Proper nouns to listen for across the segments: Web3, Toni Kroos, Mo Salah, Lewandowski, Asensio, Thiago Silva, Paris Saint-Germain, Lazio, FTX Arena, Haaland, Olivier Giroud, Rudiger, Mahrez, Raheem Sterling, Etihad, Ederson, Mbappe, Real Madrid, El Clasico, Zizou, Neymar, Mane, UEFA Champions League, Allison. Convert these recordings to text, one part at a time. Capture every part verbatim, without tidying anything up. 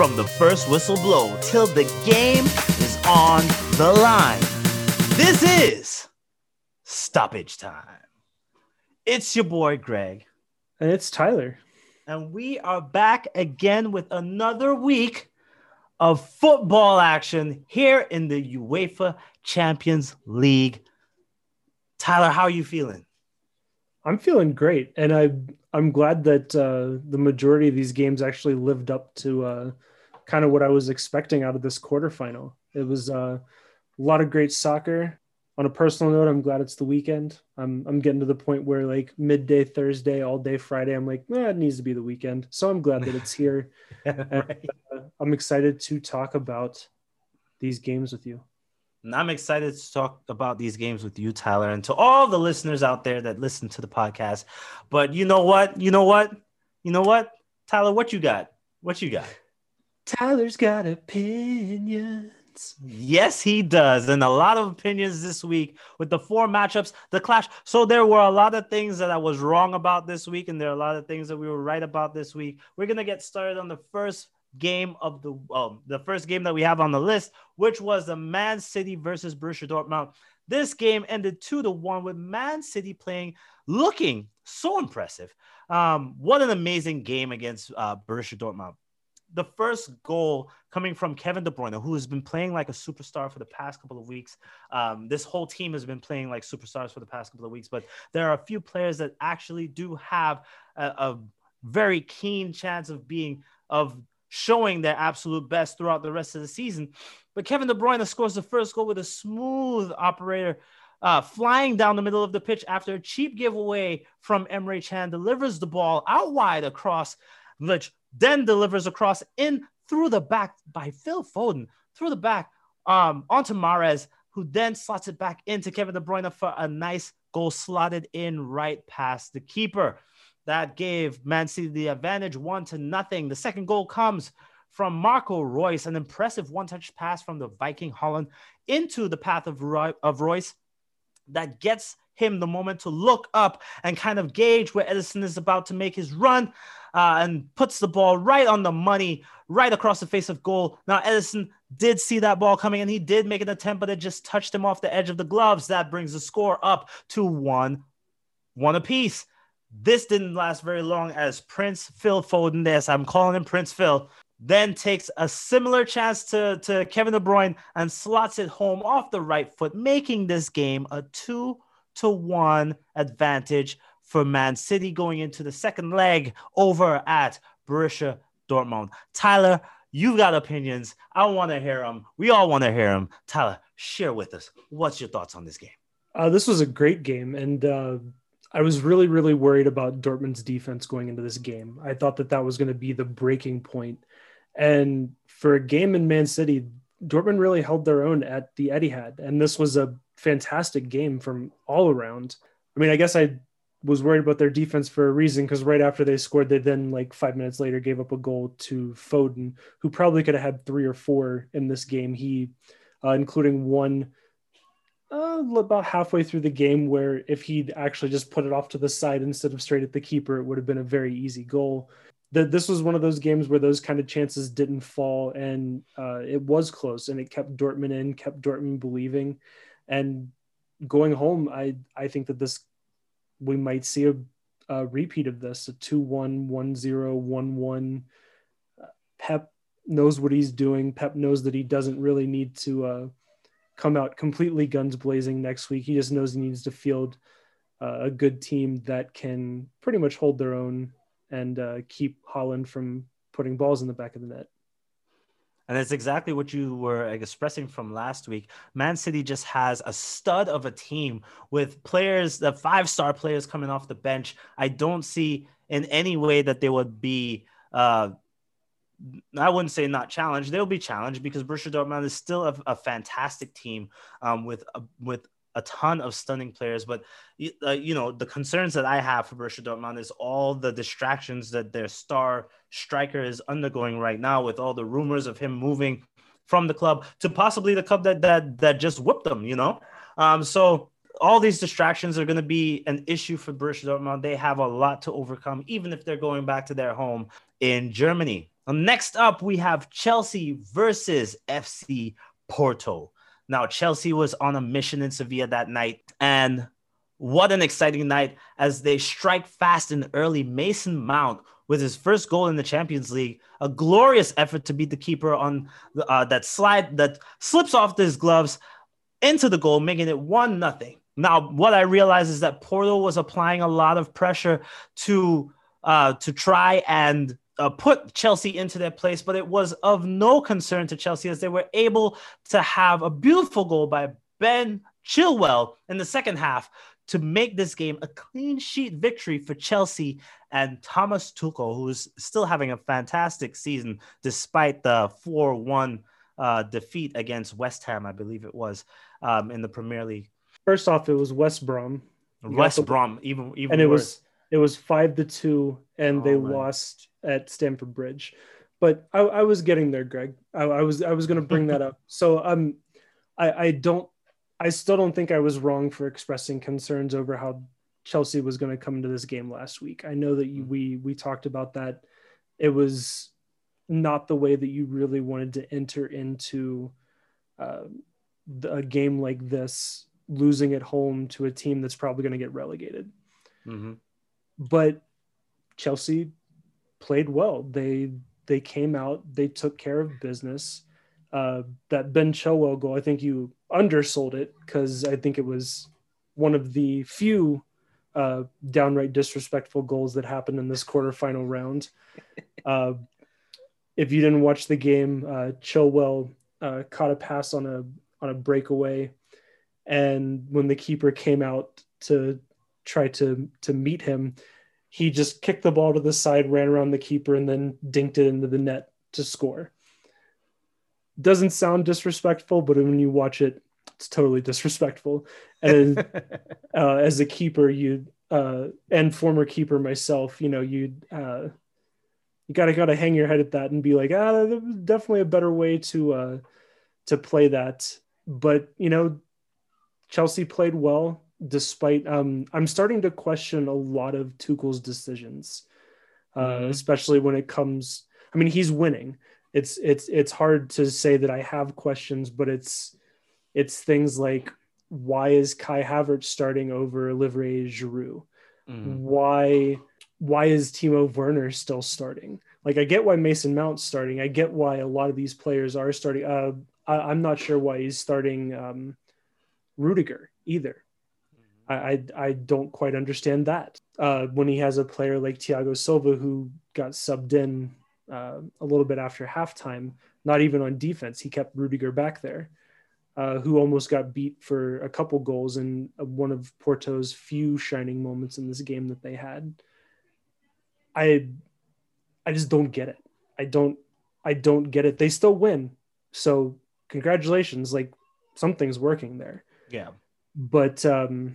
From the first whistle blow till the game is on the line, this is stoppage time. It's your boy Greg. And it's Tyler. And we are back again with another week of football action here in the UEFA Champions League. Tyler, how are you feeling? I'm feeling great. And I, I'm glad that uh, the majority of these games actually lived up to uh, kind of what I was expecting out of this quarterfinal. It was uh, a lot of great soccer. On a personal note, I'm glad it's the weekend. I'm I'm getting to the point where, like, midday Thursday, all day Friday, I'm like, nah, it needs to be the weekend. So I'm glad that it's here. Right. And, uh, I'm excited to talk about these games with you. And I'm excited to talk about these games with you, Tyler, and to all the listeners out there that listen to the podcast. But you know what? You know what? You know what? Tyler, what you got? What you got? Tyler's got opinions. Yes, he does. And a lot of opinions this week with the four matchups, the clash. So there were a lot of things that I was wrong about this week, and there are a lot of things that we were right about this week. We're going to get started on the first game of the um, the first game that we have on the list, which was the Man City versus Borussia Dortmund. This game ended two to one with Man City playing, looking so impressive. Um, what an amazing game against uh, Borussia Dortmund. The first goal coming from Kevin De Bruyne, who has been playing like a superstar for the past couple of weeks. Um, this whole team has been playing like superstars for the past couple of weeks, but there are a few players that actually do have a, a very keen chance of being, of showing their absolute best throughout the rest of the season. But Kevin De Bruyne scores the first goal with a smooth operator uh, flying down the middle of the pitch after a cheap giveaway from Emre Can, delivers the ball out wide across Lich, then delivers across in through the back by Phil Foden, through the back um, onto Mahrez, who then slots it back into Kevin De Bruyne for a nice goal slotted in right past the keeper. That gave Man City the advantage, one to nothing. The second goal comes from Marco Reus, an impressive one-touch pass from the Viking Haaland into the path of, Roy- of Reus that gets him the moment to look up and kind of gauge where Ederson is about to make his run uh, and puts the ball right on the money, right across the face of goal. Now, Ederson did see that ball coming and he did make an attempt, but it just touched him off the edge of the gloves. That brings the score up to one, one apiece. This didn't last very long as Prince Phil Foden, yes, I'm calling him Prince Phil, then takes a similar chance to, to Kevin De Bruyne and slots it home off the right foot, making this game a two to one advantage for Man City going into the second leg over at Borussia Dortmund. Tyler, you've got opinions. I want to hear them. We all want to hear them. Tyler, share with us. What's your thoughts on this game? Uh, this was a great game, and uh, I was really, really worried about Dortmund's defense going into this game. I thought that that was going to be the breaking point. And for a game in Man City, Dortmund really held their own at the Etihad, and this was a fantastic game from all around. I mean, I guess I was worried about their defense for a reason, because right after they scored, they then, like, five minutes later gave up a goal to Foden, who probably could have had three or four in this game. He, uh, including one uh, about halfway through the game, where if he'd actually just put it off to the side instead of straight at the keeper, it would have been a very easy goal. That this was one of those games where those kind of chances didn't fall, and uh, it was close, and it kept Dortmund in, kept Dortmund believing. And going home, I I think that this, we might see a, a repeat of this, a two one, one zero, one one. Pep knows what he's doing. Pep knows that he doesn't really need to uh, come out completely guns blazing next week. He just knows he needs to field uh, a good team that can pretty much hold their own and uh, keep Haaland from putting balls in the back of the net. And it's exactly what you were expressing from last week. Man City just has a stud of a team with players, the five-star players coming off the bench. I don't see in any way that they would be, uh, I wouldn't say not challenged. They'll be challenged because Borussia Dortmund is still a, a fantastic team um, with a, with a ton of stunning players. But, uh, you know, the concerns that I have for Borussia Dortmund is all the distractions that their star striker is undergoing right now with all the rumors of him moving from the club to possibly the club that that that just whipped them, you know? Um, so all these distractions are going to be an issue for Borussia Dortmund. They have a lot to overcome, even if they're going back to their home in Germany. Next up, we have Chelsea versus F C Porto. Now, Chelsea was on a mission in Sevilla that night, and what an exciting night as they strike fast in early. Mason Mount with his first goal in the Champions League, a glorious effort to beat the keeper on uh, that slide that slips off his gloves into the goal, making it one nothing. Now, what I realized is that Porto was applying a lot of pressure to uh, to try and Uh, put Chelsea into their place, but it was of no concern to Chelsea as they were able to have a beautiful goal by Ben Chilwell in the second half to make this game a clean sheet victory for Chelsea and Thomas Tuchel, who's still having a fantastic season despite the four one uh, defeat against West Ham, I believe it was, um, in the Premier League. First off, it was West Brom. You West Brom, the- even even and it worse. Was- It was five to two, and oh, they man. lost at Stamford Bridge. But I, I was getting there, Greg. I, I was I was going to bring that up. So um, I, I don't, I still don't think I was wrong for expressing concerns over how Chelsea was going to come into this game last week. I know that you, we we talked about that. It was not the way that you really wanted to enter into uh, a game like this, losing at home to a team that's probably going to get relegated. Mm-hmm. But Chelsea played well. They they came out. They took care of business. Uh, that Ben Chilwell goal, I think you undersold it because I think it was one of the few uh, downright disrespectful goals that happened in this quarterfinal round. Uh, if you didn't watch the game, uh, Chilwell uh, caught a pass on a on a breakaway, and when the keeper came out to try to to meet him, he just kicked the ball to the side, ran around the keeper, and then dinked it into the net to score. Doesn't sound disrespectful, but when you watch it, it's totally disrespectful. And uh, as a keeper, you uh, and former keeper myself, you know, you uh, you gotta gotta hang your head at that and be like, ah, there's definitely a better way to uh, to play that. But you know, Chelsea played well. Despite, um, I'm starting to question a lot of Tuchel's decisions, uh, mm-hmm. especially when it comes. I mean, he's winning. It's it's it's hard to say that I have questions, but it's it's things like, why is Kai Havertz starting over Olivier Giroud? Mm-hmm. Why why is Timo Werner still starting? Like, I get why Mason Mount's starting. I get why a lot of these players are starting. Uh, I, I'm not sure why he's starting um, Rudiger either. I, I don't quite understand that uh, when he has a player like Thiago Silva, who got subbed in uh, a little bit after halftime, not even on defense. He kept Rudiger back there, uh, who almost got beat for a couple goals in one of Porto's few shining moments in this game that they had. I I just don't get it. I don't I don't get it. They still win. So congratulations. Like, something's working there. Yeah. But um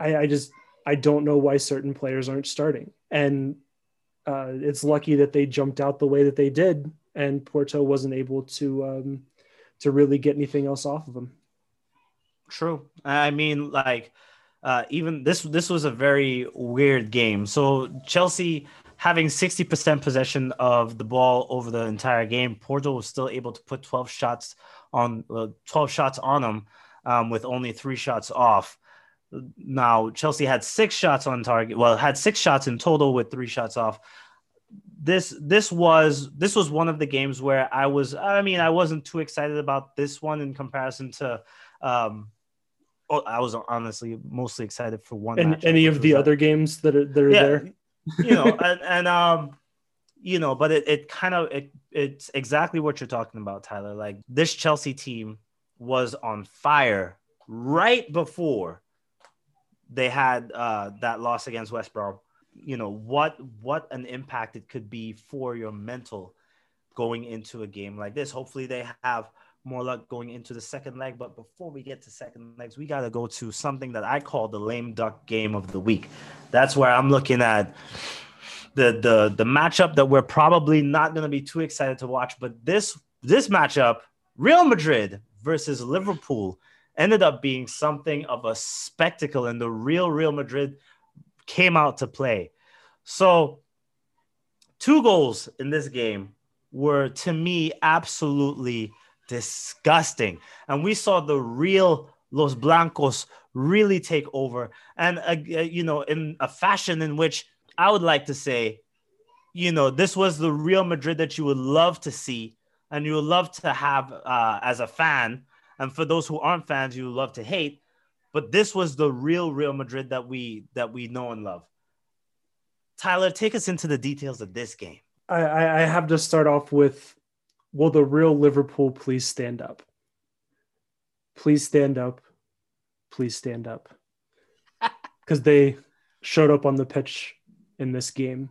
I, I just, I don't know why certain players aren't starting. And uh, it's lucky that they jumped out the way that they did, and Porto wasn't able to um, to really get anything else off of them. True. I mean, like, uh, even this, this was a very weird game. So Chelsea having sixty percent possession of the ball over the entire game, Porto was still able to put twelve shots on, uh, twelve shots on them um, with only three shots off. Now, Chelsea had six shots on target. Well, had six shots in total with three shots off. This this was this was one of the games where I was, I mean, I wasn't too excited about this one in comparison to um, oh, I was honestly mostly excited for one. And match, any of the that. other games that are, that are yeah, there? you know, and, and um, you know, but it, it kind of, it it's exactly what you're talking about, Tyler. Like, this Chelsea team was on fire right before they had uh, that loss against West Brom. You know, what what an impact it could be for your mental going into a game like this. Hopefully they have more luck going into the second leg. But before we get to second legs, we got to go to something that I call the lame duck game of the week. That's where I'm looking at the the the matchup that we're probably not going to be too excited to watch. But this this matchup, Real Madrid versus Liverpool, ended up being something of a spectacle, and the real Real Madrid came out to play. So two goals in this game were, to me, absolutely disgusting. And we saw the real Los Blancos really take over. And, uh, you know, in a fashion in which I would like to say, you know, this was the Real Madrid that you would love to see and you would love to have uh, as a fan. And for those who aren't fans, you love to hate. But this was the real Real Madrid that we that we know and love. Tyler, take us into the details of this game. I, I have to start off with, will the real Liverpool please stand up? Please stand up. Please stand up. Because they showed up on the pitch in this game.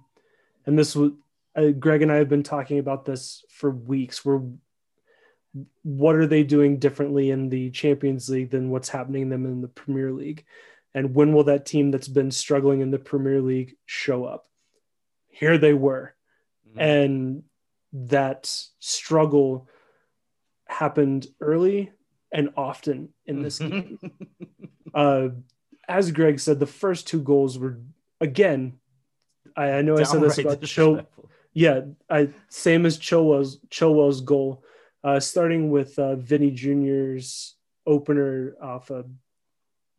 And this was, uh, Greg and I have been talking about this for weeks. We're what are they doing differently in the Champions League than what's happening to them in the Premier League? And when will that team that's been struggling in the Premier League show up? Here they were. Mm-hmm. And that struggle happened early and often in this game. uh, as Greg said, the first two goals were, again, I, I know Downright I said this about Chil- Yeah, I, same as Chilwell's, Chilwell's goal. Uh, starting with uh, Vinny Junior's opener off a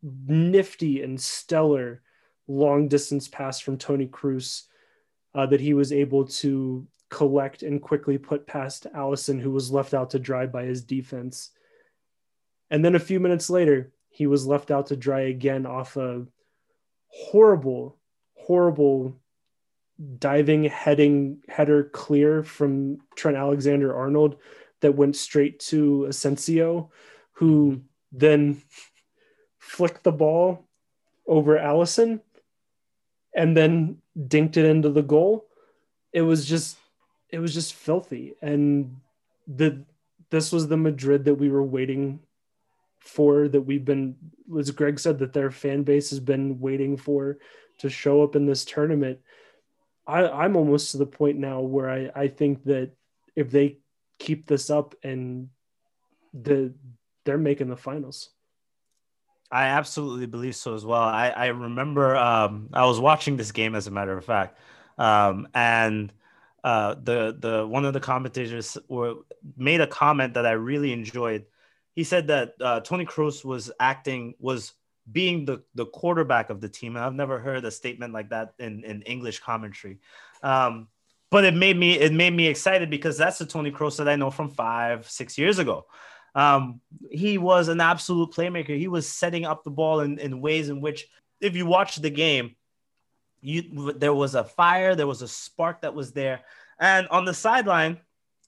nifty and stellar long-distance pass from Toni Kroos uh, that he was able to collect and quickly put past Allison, who was left out to dry by his defense. And then a few minutes later, he was left out to dry again off a horrible, horrible diving heading header clear from Trent Alexander-Arnold that went straight to Asensio, who then flicked the ball over Allison and then dinked it into the goal. It was just, it was just filthy. And the, this was the Madrid that we were waiting for, that we've been, as Greg said, that their fan base has been waiting for to show up in this tournament. I, I'm almost to the point now where I, I think that if they keep this up and the they're making the finals. I absolutely believe so as well. I, I remember um, I was watching this game, as a matter of fact, um, and uh, the the one of the commentators were, made a comment that I really enjoyed. He said that uh, Toni Kroos was acting, was being the, the quarterback of the team. And I've never heard a statement like that in, in English commentary. Um, But it made me it made me excited because that's the Toni Kroos that I know from five, six years ago. Um, he was an absolute playmaker. He was setting up the ball in, in ways in which, if you watch the game, you there was a fire, there was a spark that was there. And on the sideline,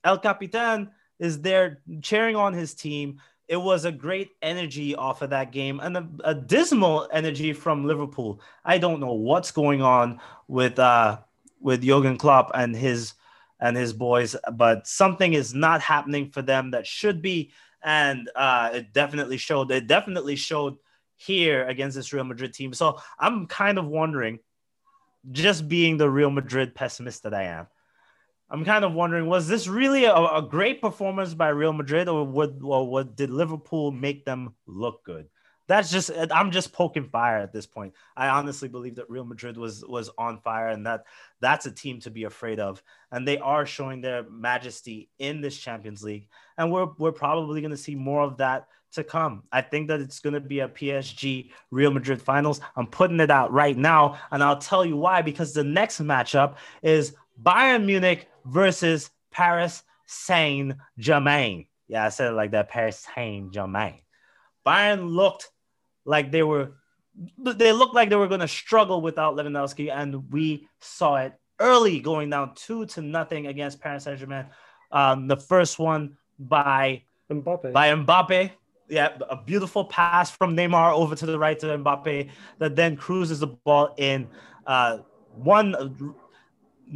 El Capitan is there cheering on his team. It was a great energy off of that game and a, a dismal energy from Liverpool. I don't know what's going on with... Uh, with Jürgen Klopp and his and his boys, but something is not happening for them that should be, and uh, it definitely showed. It definitely showed here against this Real Madrid team. So I'm kind of wondering, just being the Real Madrid pessimist that I am, I'm kind of wondering, was this really a, a great performance by Real Madrid, or what, or what did Liverpool make them look good? That's just, I'm just poking fire at this point. I honestly believe that Real Madrid was was on fire and that that's a team to be afraid of. And they are showing their majesty in this Champions League. And we're we're probably going to see more of that to come. I think that it's going to be a P S G Real Madrid finals. I'm putting it out right now. And I'll tell you why, because the next matchup is Bayern Munich versus Paris Saint-Germain. Yeah, I said it like that, Paris Saint-Germain. Bayern looked like they were, they looked like they were going to struggle without Lewandowski, and we saw it early, going down two to nothing against Paris Saint-Germain. Um, the first one by Mbappe. By Mbappe, yeah, a beautiful pass from Neymar over to the right to Mbappe that then cruises the ball in. Uh, one uh,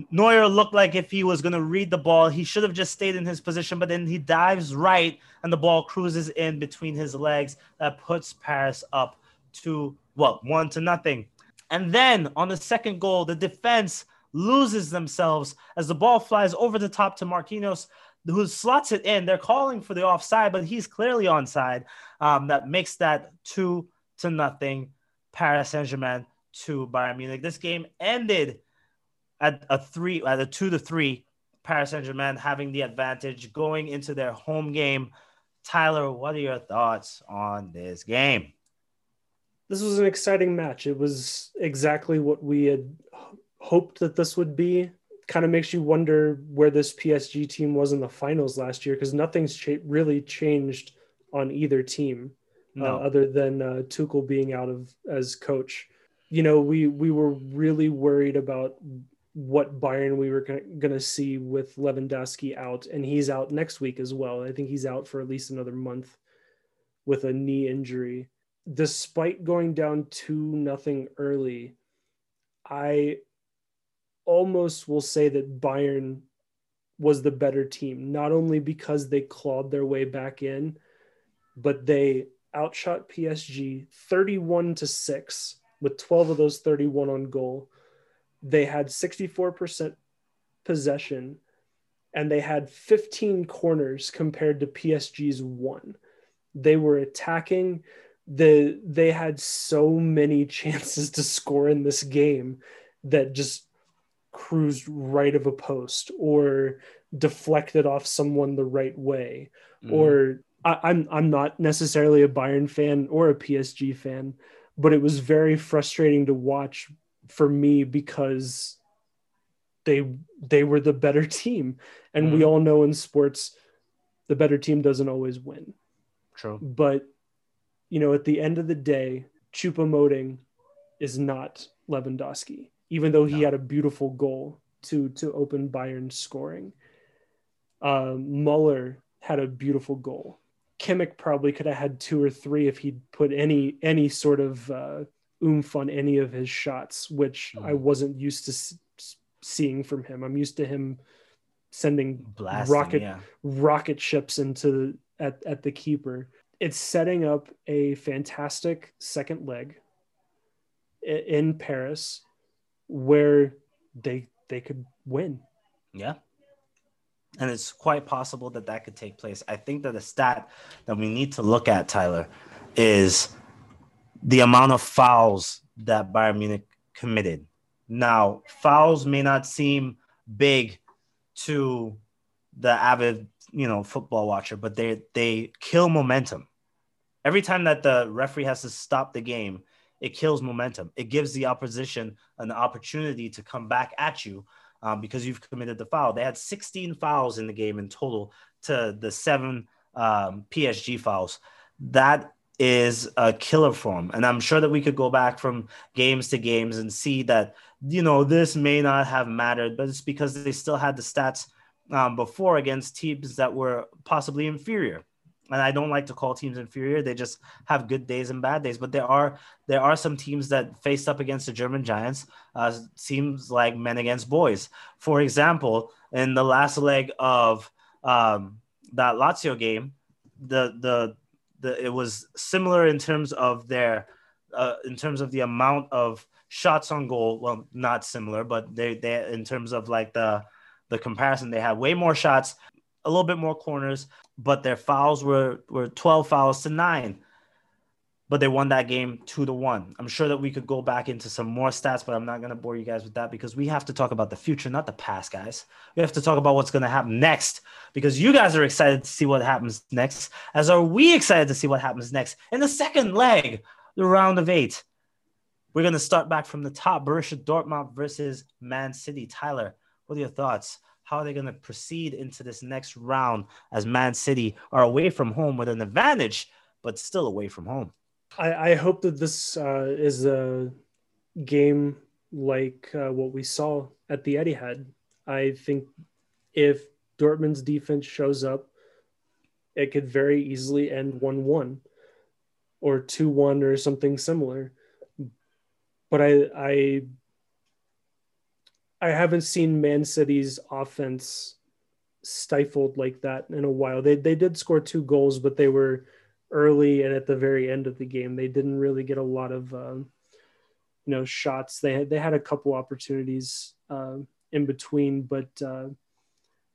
Neuer looked like if he was going to read the ball, he should have just stayed in his position, but then he dives right and the ball cruises in between his legs. That puts Paris up to, well, one to nothing. And then on the second goal, the defense loses themselves as the ball flies over the top to Marquinhos, who slots it in. They're calling for the offside, but he's clearly onside. Um, that makes that two to nothing. Paris Saint-Germain to Bayern Munich. This game ended at a three, at a two to three Paris Saint-Germain having the advantage going into their home game. Tyler, what are your thoughts on this game? This was an exciting match. It was exactly what we had hoped that this would be. Kind of makes you wonder where this P S G team was in the finals last year, because nothing's cha- really changed on either team, no. uh, other than uh, Tuchel being out of as coach. You know, we we were really worried about what Bayern we were going to see with Lewandowski out, and he's out next week as well. I think he's out for at least another month with a knee injury. Despite going down two nothing early, I almost will say that Bayern was the better team, not only because they clawed their way back in, but they outshot P S G thirty-one to six with twelve of those thirty-one on goal. They had sixty-four percent possession and they had fifteen corners compared to P S G's one. They were attacking. The, they had so many chances to score in this game that just cruised right of a post or deflected off someone the right way. Mm-hmm. Or I, I'm, I'm not necessarily a Bayern fan or a P S G fan, but it was very frustrating to watch for me because they they were the better team. And mm-hmm. we all know in sports, the better team doesn't always win. True. But, you know, at the end of the day, Choupo-Moting is not Lewandowski, even though he no. had a beautiful goal to, to open Bayern scoring. Um, Muller had a beautiful goal. Kimmich probably could have had two or three if he'd put any any sort of uh, oomph on any of his shots, which mm. I wasn't used to s- seeing from him. I'm used to him sending Blasting, rocket yeah. rocket ships into at, at the keeper. It's setting up a fantastic second leg in Paris where they they could win. Yeah. And it's quite possible that that could take place. I think that the stat that we need to look at, Tyler, is the amount of fouls that Bayern Munich committed. Now, fouls may not seem big to the avid, you know, football watcher, but they they kill momentum. Every time that the referee has to stop the game, it kills momentum. It gives the opposition an opportunity to come back at you. Um, because you've committed the foul. They had sixteen fouls in the game in total to the seven um, P S G fouls. That is a killer for them. And I'm sure that we could go back from games to games and see that, you know, this may not have mattered, but it's because they still had the stats um, before against teams that were possibly inferior. And I don't like to call teams inferior. They just have good days and bad days. But there are there are some teams that faced up against the German giants. Uh, seems like men against boys. For example, in the last leg of um, that Lazio game, the, the the it was similar in terms of their uh, in terms of the amount of shots on goal. Well, not similar, but they they in terms of like the the comparison, they had way more shots, a little bit more corners, but their fouls were, were twelve fouls to nine, but they won that game two to one. I'm sure that we could go back into some more stats, but I'm not going to bore you guys with that because we have to talk about the future, not the past, guys. We have to talk about what's going to happen next because you guys are excited to see what happens next, as are we excited to see what happens next in the second leg, the round of eight. We're going to start back from the top. Borussia Dortmund versus Man City. Tyler, what are your thoughts? How are they going to proceed into this next round as Man City are away from home with an advantage, but still away from home? I, I hope that this uh, is a game like uh, what we saw at the Etihad. I think if Dortmund's defense shows up, it could very easily end one one or two one or something similar. But I... I I haven't seen Man City's offense stifled like that in a while. They they did score two goals, but they were early and at the very end of the game. They didn't really get a lot of uh, you know shots. They had, they had a couple opportunities uh, in between, but uh,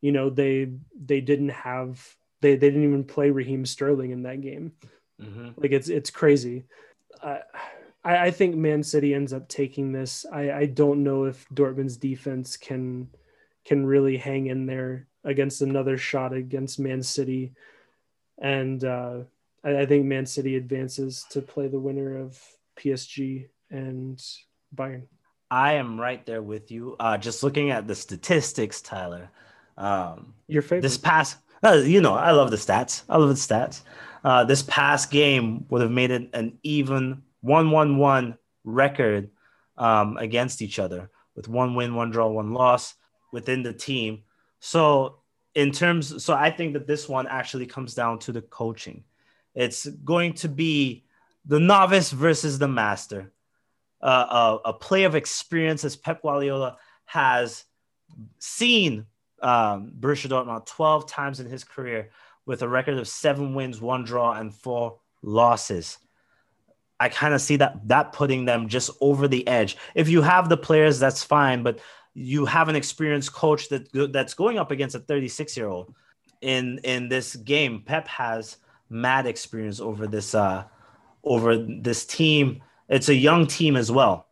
you know they they didn't have they, they didn't even play Raheem Sterling in that game. Mm-hmm. Like it's it's crazy. Uh, I think Man City ends up taking this. I, I don't know if Dortmund's defense can can really hang in there against another shot against Man City. And uh, I, I think Man City advances to play the winner of P S G and Bayern. I am right there with you. Uh, just looking at the statistics, Tyler. Um, Your favorite. This past, uh, you know, I love the stats. I love the stats. Uh, this past game would have made it an even one one one record um, against each other, with one win, one draw, one loss within the team. So in terms, so I think that this one actually comes down to the coaching. It's going to be the novice versus the master, uh, a, a play of experience, as Pep Guardiola has seen um, Borussia Dortmund twelve times in his career, with a record of seven wins, one draw, and four losses. I kind of see that that putting them just over the edge. If you have the players, that's fine, but you have an experienced coach that that's going up against a thirty-six-year-old in in this game. Pep has mad experience over this uh, over this team. It's a young team as well.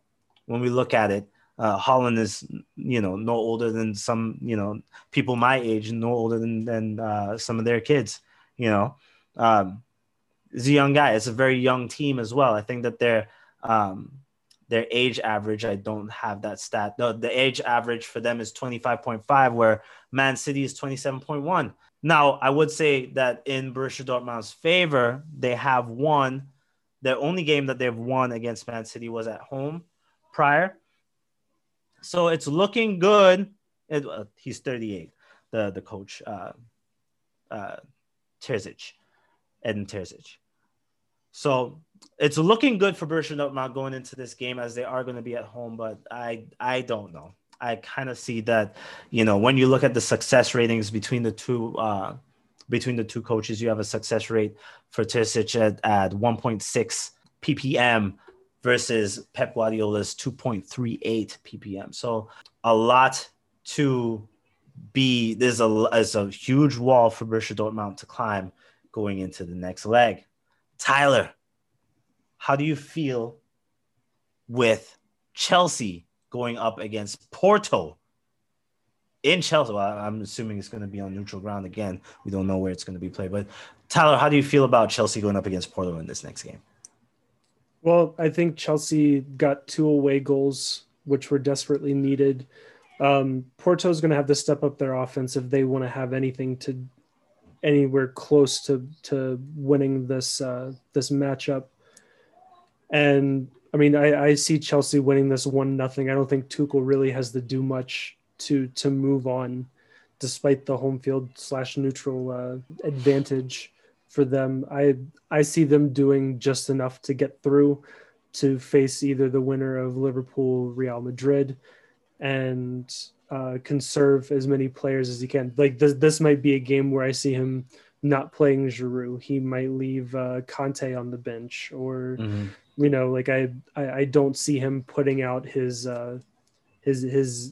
When we look at it, uh, Haaland is you know no older than some you know people my age, no older than than uh, some of their kids. You know, um, he's a young guy. It's a very young team as well. I think that they're. Um, Their age average, I don't have that stat. No, the age average for them is twenty-five point five, where Man City is twenty-seven point one. Now, I would say that in Borussia Dortmund's favor, they have won. Their only game that they've won against Man City was at home prior. So it's looking good. It, uh, he's thirty-eight, the, the coach, uh, uh, Terzic, Edin Terzic. So it's looking good for Borussia Dortmund going into this game, as they are going to be at home. But I, I don't know. I kind of see that, you know, when you look at the success ratings between the two, uh, between the two coaches, you have a success rate for Terzic at, at one point six P P M versus Pep Guardiola's two point three eight P P M. So a lot to be. There's a there's a huge wall for Borussia Dortmund to climb going into the next leg. Tyler, how do you feel with Chelsea going up against Porto in Chelsea? Well, I'm assuming it's going to be on neutral ground again. We don't know where it's going to be played. But Tyler, how do you feel about Chelsea going up against Porto in this next game? Well, I think Chelsea got two away goals, which were desperately needed. Um, Porto's going to have to step up their offense if they want to have anything to anywhere close to, to winning this, uh, this matchup. And I mean, I, I see Chelsea winning this one, nothing. I don't think Tuchel really has to do much to, to move on, despite the home field slash neutral uh, advantage for them. I, I see them doing just enough to get through to face either the winner of Liverpool, Real Madrid, and Uh, conserve as many players as he can. Like this, this might be a game where I see him not playing Giroud. He might leave uh, Kanté on the bench, or mm-hmm. you know, like I, I, I don't see him putting out his, uh, his, his,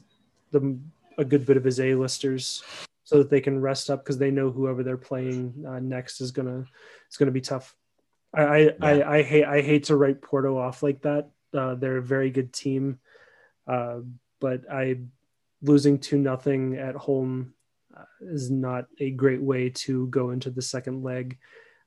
the a good bit of his A-listers so that they can rest up, because they know whoever they're playing uh, next is gonna, it's gonna be tough. I, I, yeah. I, I hate, I hate to write Porto off like that. Uh, they're a very good team, uh, but I. Losing two nothing at home uh, is not a great way to go into the second leg,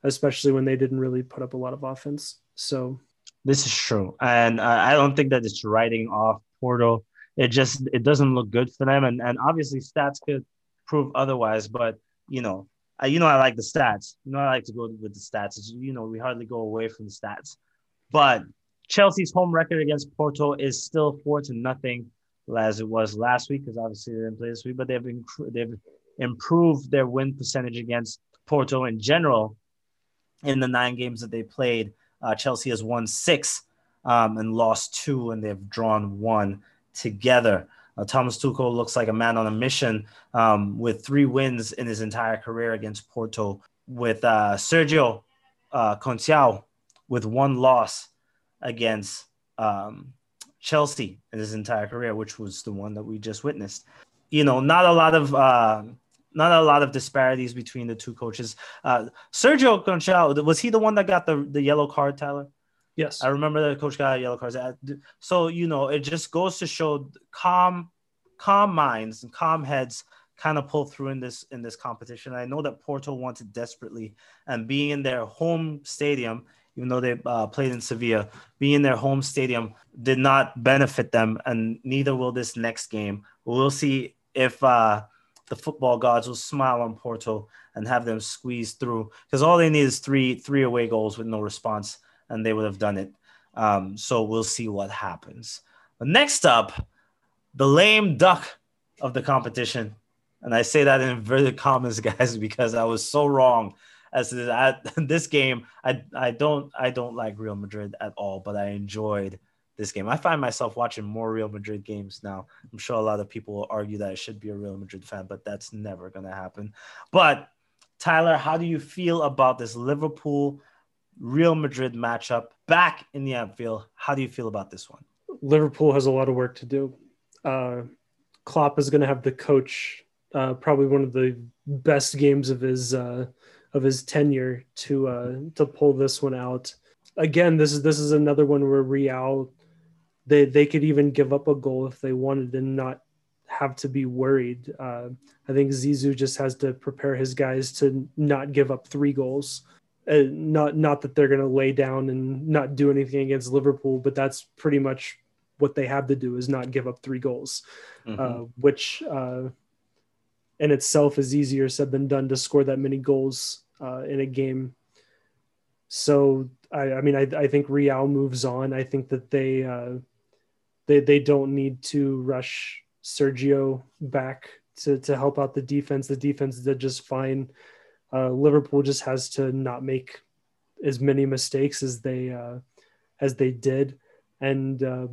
especially when they didn't really put up a lot of offense. So this is true, and uh, I don't think that it's writing off Porto. It just it doesn't look good for them, and and obviously stats could prove otherwise. But you know, I, you know, I like the stats. You know, I like to go with the stats. It's, you know, we hardly go away from the stats. But Chelsea's home record against Porto is still four to nothing. As it was last week, because obviously they didn't play this week, but they've inc- they've improved their win percentage against Porto in general. In the nine games that they played, uh, Chelsea has won six um, and lost two, and they've drawn one together. Uh, Thomas Tuchel looks like a man on a mission um, with three wins in his entire career against Porto, with uh, Sergio uh, Conceição with one loss against um Chelsea in his entire career, which was the one that we just witnessed. You know, not a lot of uh, not a lot of disparities between the two coaches. Uh, Sergio Conceição, was he the one that got the, the yellow card, Tyler? Yes. I remember the coach got a yellow card. So, you know, it just goes to show calm calm minds and calm heads kind of pull through in this in this competition. I know that Porto wanted desperately, and being in their home stadium, even though they uh, played in Sevilla, being in their home stadium did not benefit them, and neither will this next game. We'll see if uh, the football gods will smile on Porto and have them squeeze through, because all they need is three three away goals with no response, and they would have done it. Um, so we'll see what happens. But next up, the lame duck of the competition. And I say that in inverted commas, guys, because I was so wrong as to that. This game, I I don't I don't like Real Madrid at all, but I enjoyed this game. I find myself watching more Real Madrid games now. I'm sure a lot of people will argue that I should be a Real Madrid fan, but that's never going to happen. But Tyler, how do you feel about this Liverpool Real Madrid matchup back in the Anfield? How do you feel about this one? Liverpool has a lot of work to do. Uh, Klopp is going to have the coach. Uh, probably one of the best games of his uh, of his tenure to uh, to pull this one out. Again, this is this is another one where Real they they could even give up a goal if they wanted and not have to be worried. Uh, I think Zizou just has to prepare his guys to not give up three goals. Uh, not not that they're going to lay down and not do anything against Liverpool, but that's pretty much what they have to do, is not give up three goals, mm-hmm. uh, which. Uh, in itself is easier said than done to score that many goals uh, in a game. So, I, I mean, I, I think Real moves on. I think that they, uh, they, they don't need to rush Sergio back to, to help out the defense. The defense did just fine. Uh, Liverpool just has to not make as many mistakes as they, uh, as they did. And uh,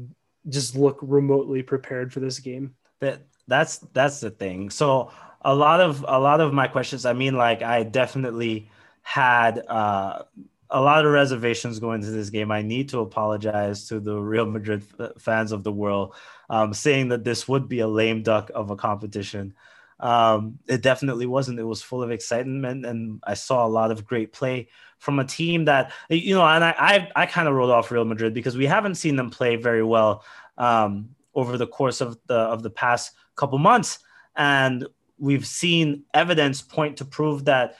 just look remotely prepared for this game. That that's, that's the thing. So, A lot of a lot of my questions, I mean, like I definitely had uh, a lot of reservations going into this game. I need to apologize to the Real Madrid f- fans of the world, um, saying that this would be a lame duck of a competition. Um, it definitely wasn't. It was full of excitement, and I saw a lot of great play from a team that, you know, and I I, I kind of wrote off Real Madrid because we haven't seen them play very well um, over the course of the of the past couple months, and we've seen evidence point to prove that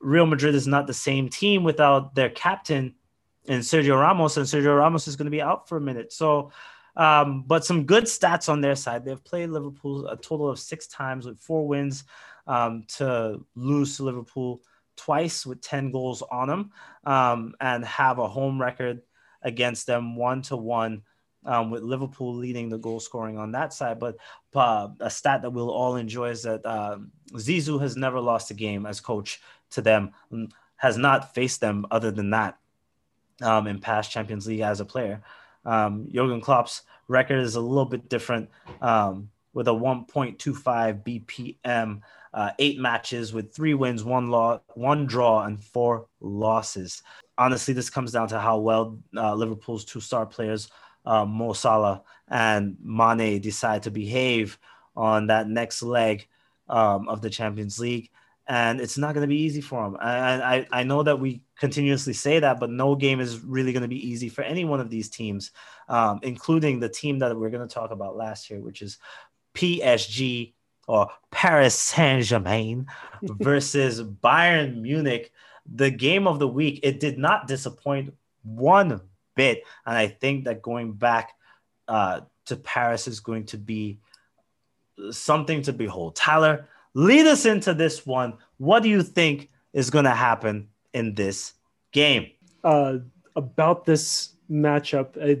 Real Madrid is not the same team without their captain and Sergio Ramos, and Sergio Ramos is going to be out for a minute. So, um, but some good stats on their side. They've played Liverpool a total of six times with four wins, um, to lose to Liverpool twice with ten goals on them, um, and have a home record against them one to one. Um, with Liverpool leading the goal scoring on that side. But uh, a stat that we'll all enjoy is that uh, Zizou has never lost a game as coach to them, has not faced them other than that um, in past Champions League as a player. Um, Jürgen Klopp's record is a little bit different, um, with a one point two five B P M, uh, eight matches with three wins, one lo- one draw, and four losses. Honestly, this comes down to how well uh, Liverpool's two-star players Uh, Mo Salah and Mane decide to behave on that next leg um, of the Champions League. And it's not going to be easy for them. I, I, I know that we continuously say that, but no game is really going to be easy for any one of these teams, um, including the team that we're going to talk about last year, which is P S G, or Paris Saint-Germain versus Bayern Munich. The game of the week, it did not disappoint one bit, and I think that going back uh, to Paris is going to be something to behold. Tyler, lead us into this one. What do you think is going to happen in this game? Uh, about this matchup, I,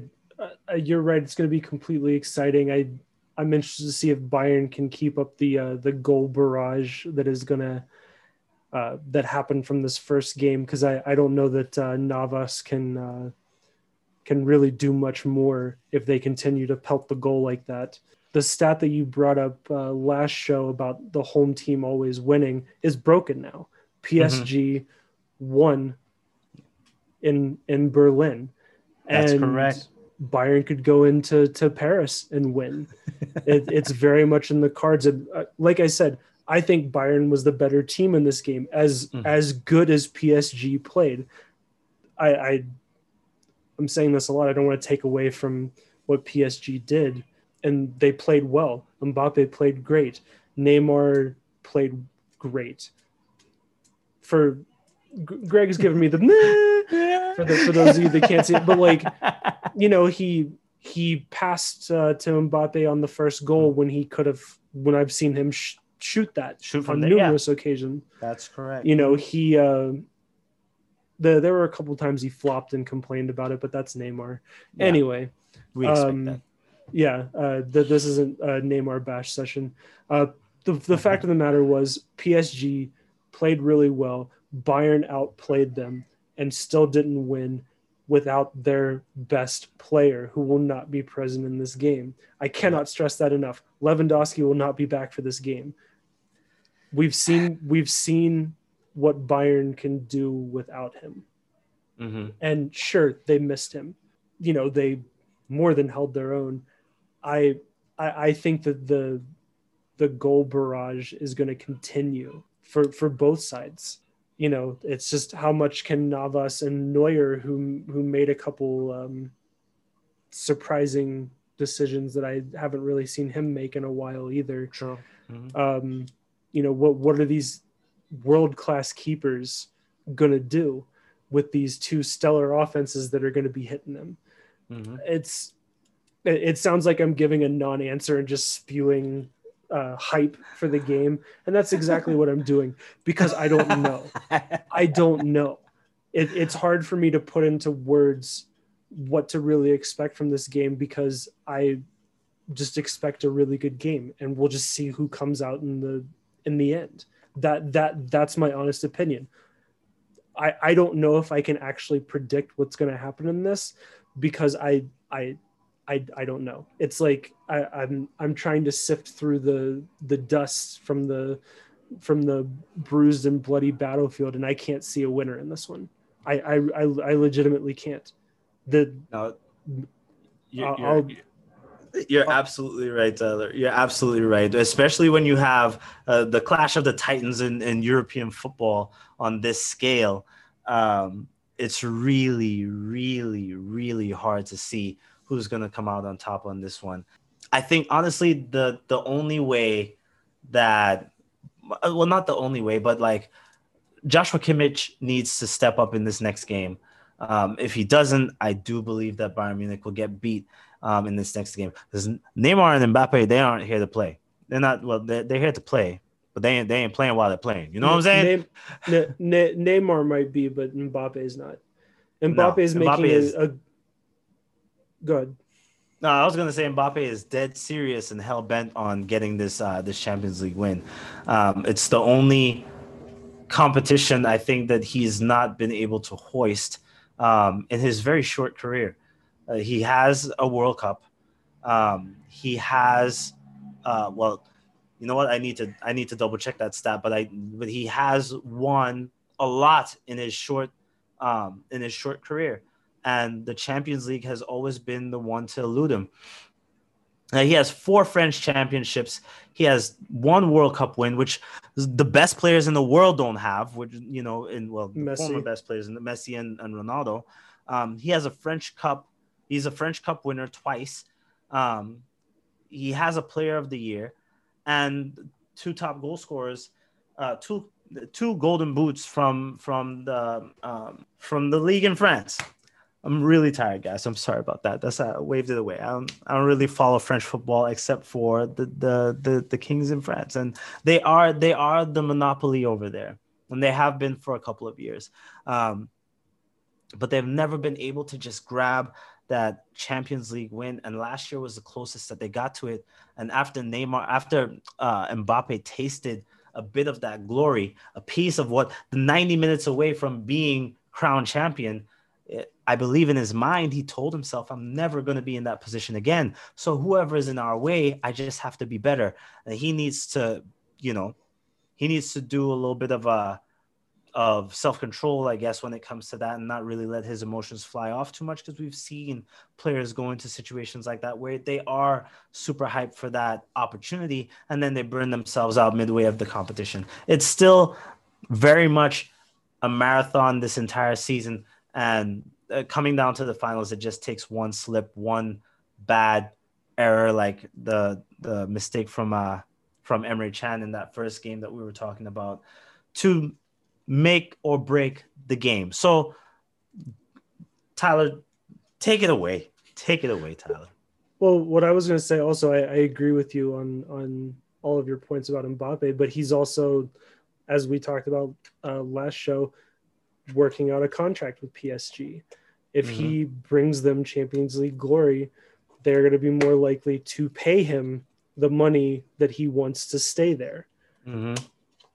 I, you're right. It's going to be completely exciting. I I'm interested to see if Bayern can keep up the uh, the goal barrage that is going to uh, that happened from this first game, because I I don't know that uh, Navas can. Uh, can really do much more if they continue to pelt the goal like that. The stat that you brought up uh, last show about the home team always winning is broken now. P S G mm-hmm. won in in Berlin. That's and correct. Bayern could go into to Paris and win. it, it's very much in the cards. And, uh, like I said, I think Bayern was the better team in this game, as mm-hmm. as good as P S G played. I. I I'm saying this a lot. I don't want to take away from what P S G did. and they played well. Mbappe played great. Neymar played great. For Greg has given me the, nah, for the for those of you that can't see it, but like, you know, he he passed uh, to Mbappe on the first goal when he could have, when I've seen him sh- shoot that shoot from on the, numerous yeah. occasions. That's correct. You know, he uh, the there were a couple of times he flopped and complained about it, but that's Neymar. Yeah. Anyway, we expect um, that. Yeah, uh, the, this isn't a Neymar bash session. Uh, the the fact of the matter was P S G played really well. Bayern outplayed them and still didn't win without their best player, who will not be present in this game. I cannot stress that enough. Lewandowski will not be back for this game. We've seen we've seen what Bayern can do without him. Mm-hmm. And sure, they missed him. You know, they more than held their own. I I, I think that the the goal barrage is going to continue for, for both sides. You know, it's just how much can Navas and Neuer, who who made a couple um, surprising decisions that I haven't really seen him make in a while either. True. Mm-hmm. Um, you know, what what are these world-class keepers going to do with these two stellar offenses that are going to be hitting them? Mm-hmm. It's it, it sounds like I'm giving a non-answer and just spewing uh hype for the game, and that's exactly what I'm doing, because I don't know. I don't know it, it's hard for me to put into words what to really expect from this game, because I just expect a really good game, and we'll just see who comes out in the in the end. That that that's my honest opinion. I I don't know if I can actually predict what's going to happen in this, because I I I, I don't know. It's like I, I'm I'm trying to sift through the the dust from the from the bruised and bloody battlefield, and I can't see a winner in this one. I I, I, I legitimately can't. The no, you're, I'll, you're, you're I'll, absolutely right, Tyler. You're absolutely right, especially when you have uh, the clash of the titans in, in European football on this scale. Um, it's really, really, really hard to see who's going to come out on top on this one. I think, honestly, the the only way that, well, not the only way, but like Joshua Kimmich needs to step up in this next game. Um, if he doesn't, I do believe that Bayern Munich will get beat um, in this next game. Because Neymar and Mbappe, they aren't here to play. They're not, well, they're, they're here to play, but they ain't, they ain't playing while they're playing. You know what I'm saying? Ne- ne- ne- Neymar might be, but Mbappe is not. Mbappe no, is making Mbappe is, a... a Good. No, I was going to say Mbappe is dead serious and hell-bent on getting this uh, this Champions League win. Um, it's the only competition I think that he's not been able to hoist um, in his very short career. Uh, he has a World Cup. Um, he has, uh, well, you know what? I need to I need to double-check that stat, but I but he has won a lot in his short um, in his short career. And the Champions League has always been the one to elude him. Now, he has four French championships. He has one World Cup win, which the best players in the world don't have, which, you know, in well, the Messi. former best players, in Messi and, and Ronaldo. Um, he has a French Cup. He's a French Cup winner twice. Um, he has a Player of the Year and two top goal scorers, uh, two two golden boots from from the um, from the league in France. I'm really tired, guys. I'm sorry about that. That's I waved it away. I don't, I don't really follow French football except for the, the the the Kings in France, and they are they are the monopoly over there, and they have been for a couple of years. Um, but they've never been able to just grab that Champions League win, and last year was the closest that they got to it. And after Neymar, after uh, Mbappe tasted a bit of that glory, a piece of what the ninety minutes away from being crowned champion. I believe in his mind, he told himself, I'm never going to be in that position again. So whoever is in our way, I just have to be better. And he needs to, you know, he needs to do a little bit of a, of self-control, I guess, when it comes to that, and not really let his emotions fly off too much, because we've seen players go into situations like that where they are super hyped for that opportunity, and then they burn themselves out midway of the competition. It's still very much a marathon this entire season. And uh, coming down to the finals, it just takes one slip, one bad error, like the the mistake from uh from Emre Can in that first game that we were talking about, to make or break the game. So Tyler, take it away. Take it away, Tyler. Well, what I was going to say also, I, I agree with you on on all of your points about Mbappe, but he's also, as we talked about uh, last show, working out a contract with P S G. If mm-hmm. he brings them Champions League glory, they're going to be more likely to pay him the money that he wants to stay there. Mm-hmm.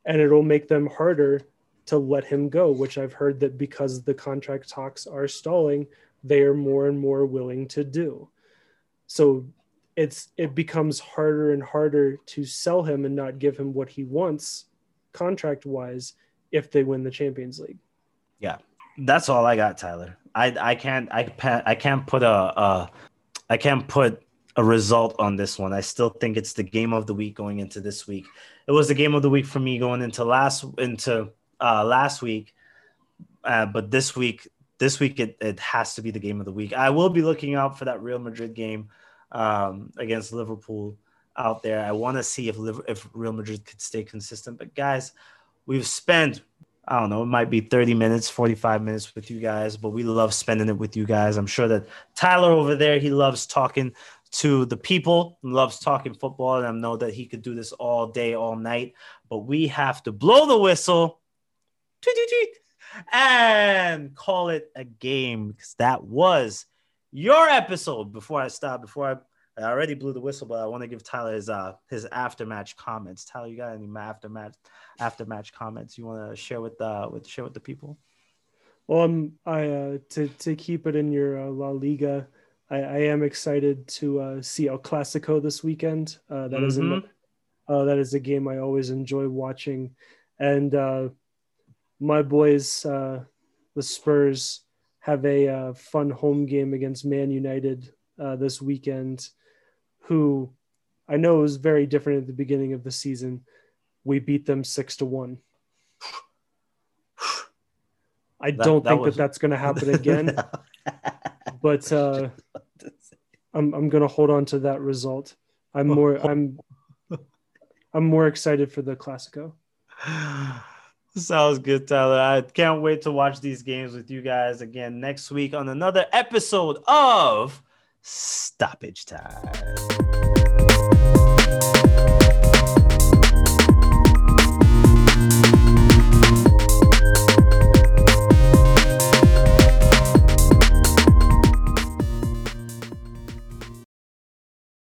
And it'll make them harder to let him go, which I've heard that because the contract talks are stalling, they are more and more willing to do. So it's it becomes harder and harder to sell him and not give him what he wants contract-wise if they win the Champions League. Yeah, that's all I got, Tyler. I I can't I I can't put a, a I can't put a result on this one. I still think it's the game of the week going into this week. It was the game of the week for me going into last into uh, last week, uh, but this week this week it it has to be the game of the week. I will be looking out for that Real Madrid game um, against Liverpool out there. I want to see if if Real Madrid could stay consistent. But guys, we've spent, I don't know, it might be thirty minutes, forty-five minutes with you guys, but we love spending it with you guys. I'm sure that Tyler over there, he loves talking to the people, loves talking football, and I know that he could do this all day, all night, but we have to blow the whistle tweet, tweet, tweet, and call it a game, because that was your episode. Before I stop, before I I already blew the whistle, but I want to give Tyler his uh his after-match comments. Tyler, you got any after-match after-match comments you want to share with uh with share with the people? Well, I'm I uh, to to keep it in your uh, La Liga. I, I am excited to uh, see El Clasico this weekend. Uh, that mm-hmm. is an, uh, that is a game I always enjoy watching, and uh, my boys, uh, the Spurs, have a uh, fun home game against Man United uh, this weekend, who I know was very different at the beginning of the season. We beat them six to one. I that, don't that think was... that that's going to happen again, but uh, I'm I'm going to hold on to that result. I'm more I'm I'm more excited for the Clasico. Sounds good, Tyler. I can't wait to watch these games with you guys again next week on another episode of Stoppage Time.